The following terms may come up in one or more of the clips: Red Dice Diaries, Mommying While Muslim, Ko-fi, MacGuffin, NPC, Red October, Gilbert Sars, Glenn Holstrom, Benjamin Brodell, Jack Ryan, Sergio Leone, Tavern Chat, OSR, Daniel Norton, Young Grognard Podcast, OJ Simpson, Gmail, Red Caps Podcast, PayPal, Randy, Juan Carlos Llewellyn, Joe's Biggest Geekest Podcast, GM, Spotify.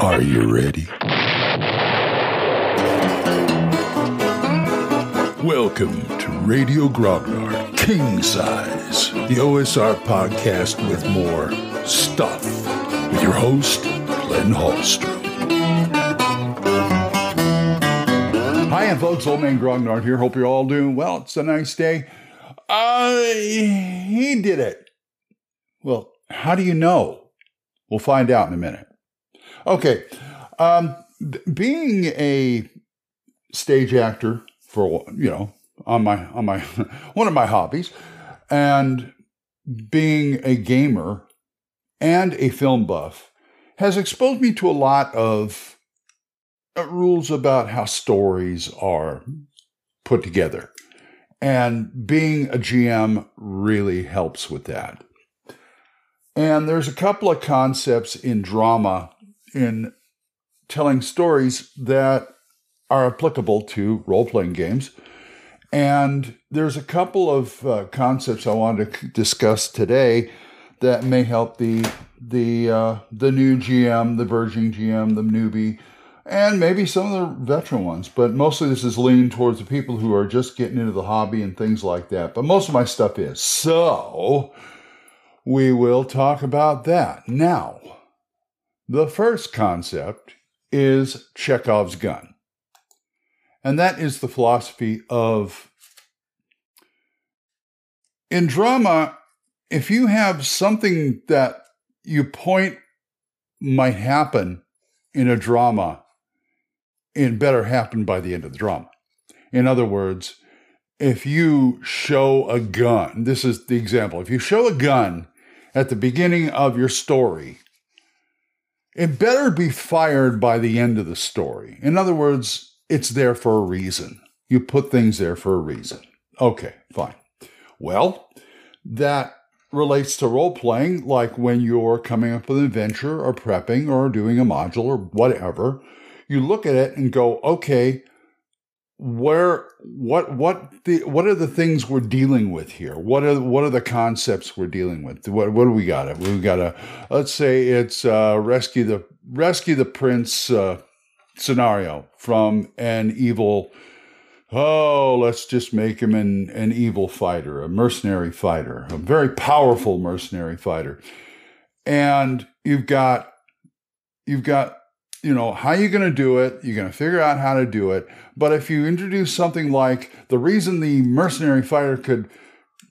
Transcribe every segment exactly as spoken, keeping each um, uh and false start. Are you ready? Welcome to Radio Grognard King Size, the O S R podcast with more stuff, with your host, Glenn Holstrom. Hi, and folks, Old Man Grognard here. Hope you're all doing well. It's a nice day. Uh, he did it. Well, how do you know? We'll find out in a minute. Okay, um, being a stage actor for, you know, on my, on my, one of my hobbies, and being a gamer and a film buff has exposed me to a lot of rules about how stories are put together. And being a G M really helps with that. And there's a couple of concepts in drama, in telling stories, that are applicable to role-playing games. And there's a couple of uh, concepts I wanted to discuss today that may help the the uh, the new G M, the verging G M, the newbie, and maybe some of the veteran ones. But mostly this is leaning towards the people who are just getting into the hobby and things like that. But most of my stuff is. So we will talk about that. Now, the first concept is Chekhov's gun. And that is the philosophy of, in drama, if you have something that you point might happen in a drama, it better happen by the end of the drama. In other words, if you show a gun, this is the example, if you show a gun at the beginning of your story, it better be fired by the end of the story. In other words, it's there for a reason. You put things there for a reason. Okay, fine. Well, that relates to role-playing, like when you're coming up with an adventure or prepping or doing a module or whatever. You look at it and go, okay, where, what, what, the, what are the things we're dealing with here? What are, what are the concepts we're dealing with? What, what do we got? We got a, let's say it's uh, rescue the rescue the prince uh, scenario from an evil. Oh, let's just make him an an evil fighter, a mercenary fighter, a very powerful mercenary fighter, and you've got, you've got. You know, how you're going to do it, you're going to figure out how to do it. But if you introduce something like the reason the mercenary fighter could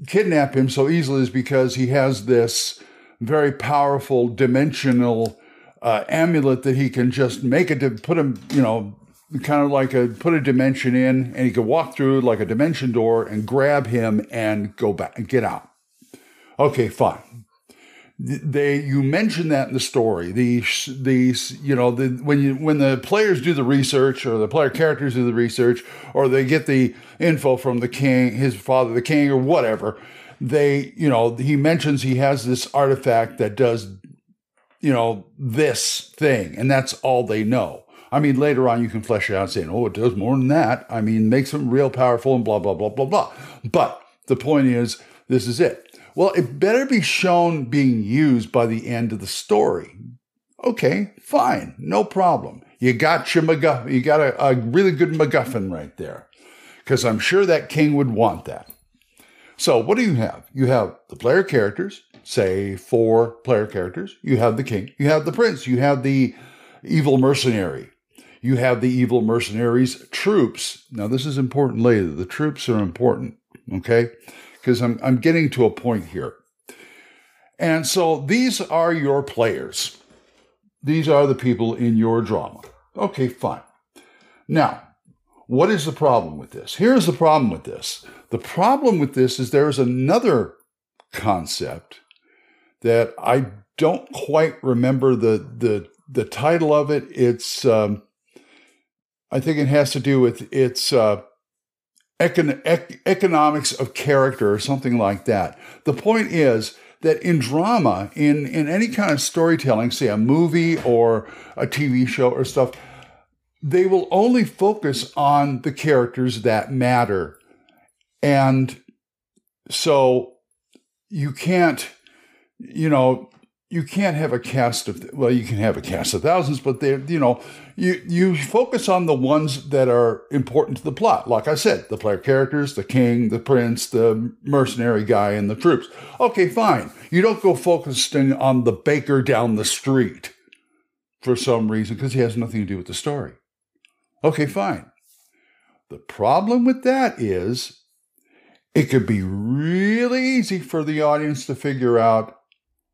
kidnap him so easily is because he has this very powerful dimensional uh, amulet that he can just make it to put him, you know, kind of like a, put a dimension in, and he could walk through like a dimension door and grab him and go back and get out. Okay, fine. They, you mention that in the story. The, the, you know, the, when you, when the players do the research, or the player characters do the research, or they get the info from the king, his father, the king, or whatever, they, you know, he mentions he has this artifact that does, you know, this thing, and that's all they know. I mean, later on you can flesh it out saying, oh, it does more than that. I mean, makes them real powerful and blah, blah, blah, blah, blah. But the point is, this is it. Well, it better be shown being used by the end of the story. Okay, fine, no problem. You got your MacGuffin. You got a, a really good MacGuffin right there, because I'm sure that king would want that. So what do you have? You have the player characters, say four player characters. You have the king. You have the prince. You have the evil mercenary. You have the evil mercenary's troops. Now, this is important later. The troops are important, okay? Because I'm, I'm getting to a point here. And so these are your players. These are the people in your drama. Okay, fine. Now, what is the problem with this? Here's the problem with this. The problem with this is there is another concept that I don't quite remember the, the, the title of it. It's, um, I think it has to do with it's... Uh, Econ- ec- economics of character or something like that. The point is that in drama, in, in any kind of storytelling, say a movie or a T V show or stuff, they will only focus on the characters that matter. And so you can't, you know, you can't have a cast of, well, you can have a cast of thousands, but they, you know, you, you focus on the ones that are important to the plot. Like I said, the player characters, the king, the prince, the mercenary guy, and the troops. Okay, fine. You don't go focusing on the baker down the street for some reason because he has nothing to do with the story. Okay, fine. The problem with that is it could be really easy for the audience to figure out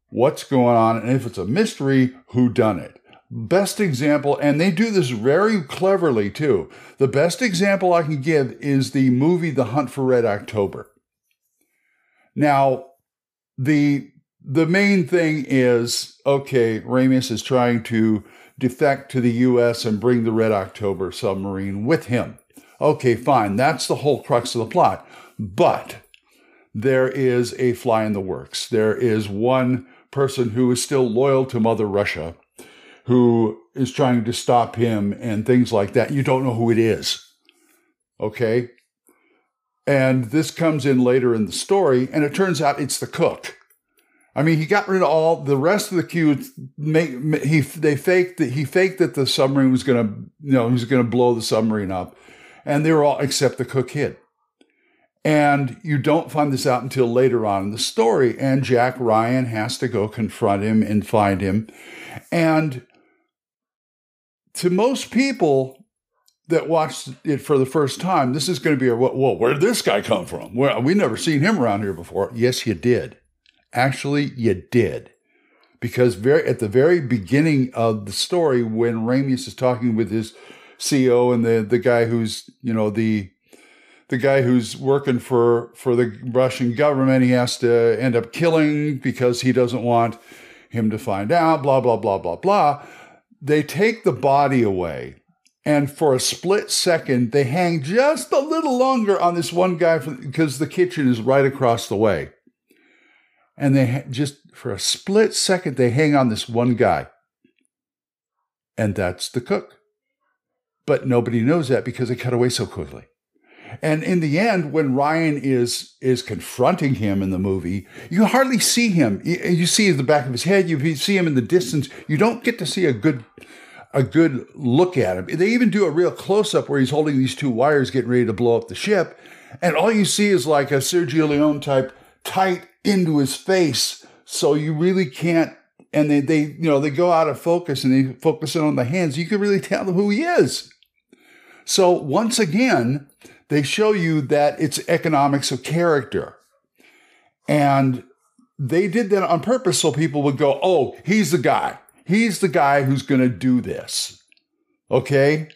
what's going on, and if it's a mystery, who done it? Best example, and they do this very cleverly too. The best example I can give is the movie The Hunt for Red October. Now, the the main thing is, okay, Ramius is trying to defect to the U S and bring the Red October submarine with him. Okay, fine. That's the whole crux of the plot. But there is a fly in the works. There is one person who is still loyal to Mother Russia, who is trying to stop him and things like that. You don't know who it is. Okay? And this comes in later in the story, and it turns out it's the cook. I mean, he got rid of all the rest of the queue. He they faked that he faked that the submarine was going to, you know, he was going to blow the submarine up, and they were all except the cook hid. And you don't find this out until later on in the story. And Jack Ryan has to go confront him and find him. And to most people that watched it for the first time, this is going to be a, well, where did this guy come from? Well, we never seen him around here before. Yes, you did. Actually, you did. Because very at the very beginning of the story, when Ramius is talking with his C O and the, the guy who's, you know, the... the guy who's working for, for the Russian government, he has to end up killing because he doesn't want him to find out, blah, blah, blah, blah, blah. They take the body away. And for a split second, they hang just a little longer on this one guy because the kitchen is right across the way. And they ha- just, for a split second, they hang on this one guy. And that's the cook. But nobody knows that because they cut away so quickly. And in the end, when Ryan is is confronting him in the movie, you hardly see him. You, you see the back of his head. You see him in the distance. You don't get to see a good a good look at him. They even do a real close-up where he's holding these two wires getting ready to blow up the ship. And all you see is like a Sergio Leone type tight into his face. So you really can't. And they, they you know, they go out of focus and they focus in on the hands. You can really tell who he is. So once again, they show you that it's economics of character. And they did that on purpose so people would go, oh, he's the guy. He's the guy who's going to do this. Okay?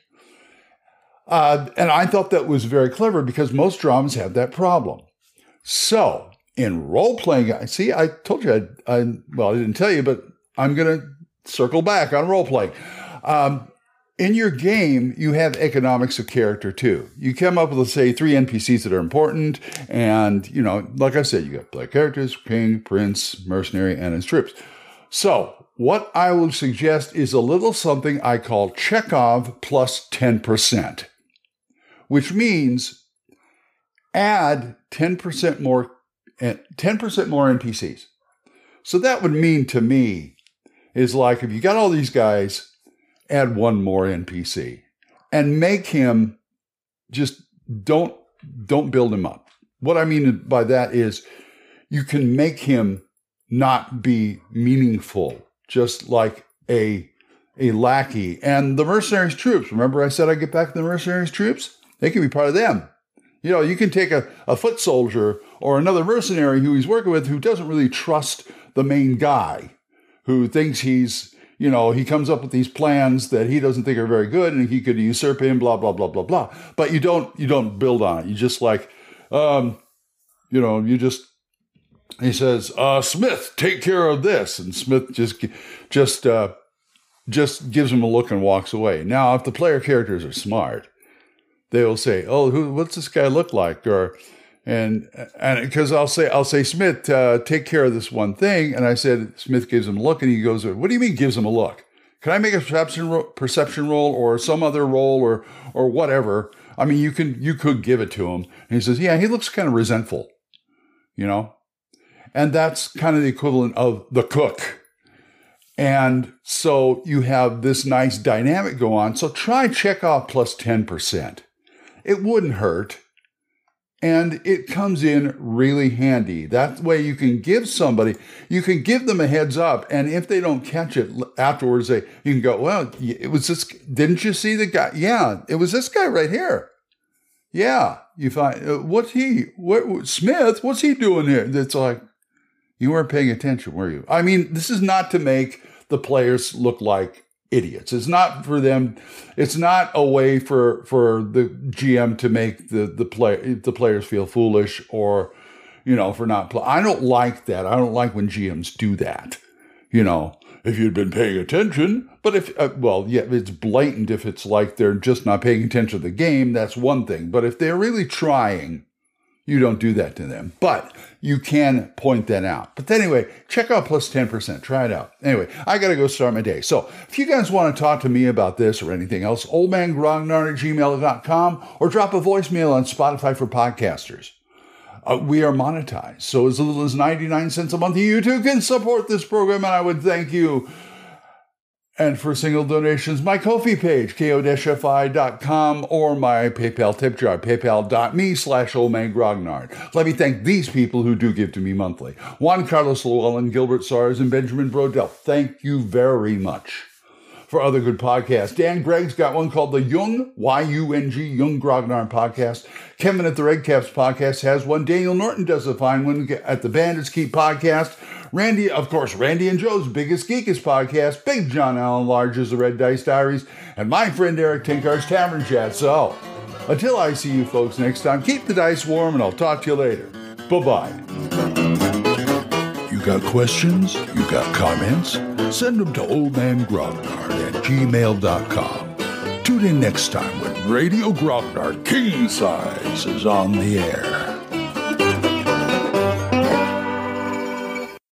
Uh, and I thought that was very clever because most dramas have that problem. So in role-playing, see, I told you, I, I well, I didn't tell you, but I'm going to circle back on role-playing. Um In your game, you have economics of character, too. You come up with, let's say, three N P Cs that are important. And, you know, like I said, you got player characters, king, prince, mercenary, and his troops. So what I will suggest is a little something I call Chekhov plus ten percent, which means add ten percent more, ten percent more N P Cs. So that would mean to me is like if you got all these guys, add one more N P C and make him just don't, don't build him up. What I mean by that is you can make him not be meaningful, just like a, a lackey. And the mercenaries troops, remember I said I get back to the mercenaries troops? They can be part of them. You know, you can take a, a foot soldier or another mercenary who he's working with who doesn't really trust the main guy, who thinks he's, you know, he comes up with these plans that he doesn't think are very good and he could usurp him, blah, blah, blah, blah, blah. But you don't, you don't build on it. You just like, um, you know, you just, he says, uh, Smith, take care of this. And Smith just, just, uh, just gives him a look and walks away. Now, if the player characters are smart, they will say, oh, who, what's this guy look like? Or, and, and cause I'll say, I'll say, Smith, uh, take care of this one thing. And I said, Smith gives him a look and he goes, what do you mean gives him a look? Can I make a perception, ro- perception roll or some other roll or, or whatever? I mean, you can, you could give it to him. And he says, yeah, he looks kind of resentful, you know? And that's kind of the equivalent of the cook. And so you have this nice dynamic go on. So try Chekhov plus ten percent. It wouldn't hurt. And it comes in really handy. That way you can give somebody, you can give them a heads up. And if they don't catch it afterwards, they you can go, well, it was this, didn't you see the guy? Yeah, it was this guy right here. Yeah, you find, uh, what's he, what, Smith, what's he doing here? It's like, you weren't paying attention, were you? I mean, this is not to make the players look like idiots. It's not for them. It's not a way for for the G M to make the the play the players feel foolish or, you know, for not play. I don't like that. I don't like when G Ms do that. You know, if you'd been paying attention, but if uh, well, yeah, it's blatant. If it's like they're just not paying attention to the game, that's one thing. But if they're really trying, you don't do that to them. But you can point that out. But anyway, check out plus ten percent. Try it out. Anyway, I got to go start my day. So if you guys want to talk to me about this or anything else, oldmangrognard at gmail dot com or drop a voicemail on Spotify for podcasters. Uh, we are monetized. So as little as ninety-nine cents a month, you too can support this program, and I would thank you. And for single donations, my Ko-fi page, ko dash fi dot com, or my PayPal tip jar, paypal.me slash oldmangrognard. Let me thank these people who do give to me monthly. Juan Carlos Llewellyn, Gilbert Sars, and Benjamin Brodell. Thank you very much. For other good podcasts, Dan Gregg's got one called the Young, Y U N G, Young Grognard Podcast. Kevin at the Red Caps Podcast has one. Daniel Norton does a fine one at the Bandits Keep Podcast. Randy, of course, Randy and Joe's Biggest Geekest Podcast. Big John Allen Large's The Red Dice Diaries. And my friend Eric Tinkar's Tavern Chat. So, until I see you folks next time, keep the dice warm, and I'll talk to you later. Bye-bye. You got questions? You got comments? Send them to oldmangrognard at gmail dot com. Tune in next time when Radio Grognard King Size is on the air.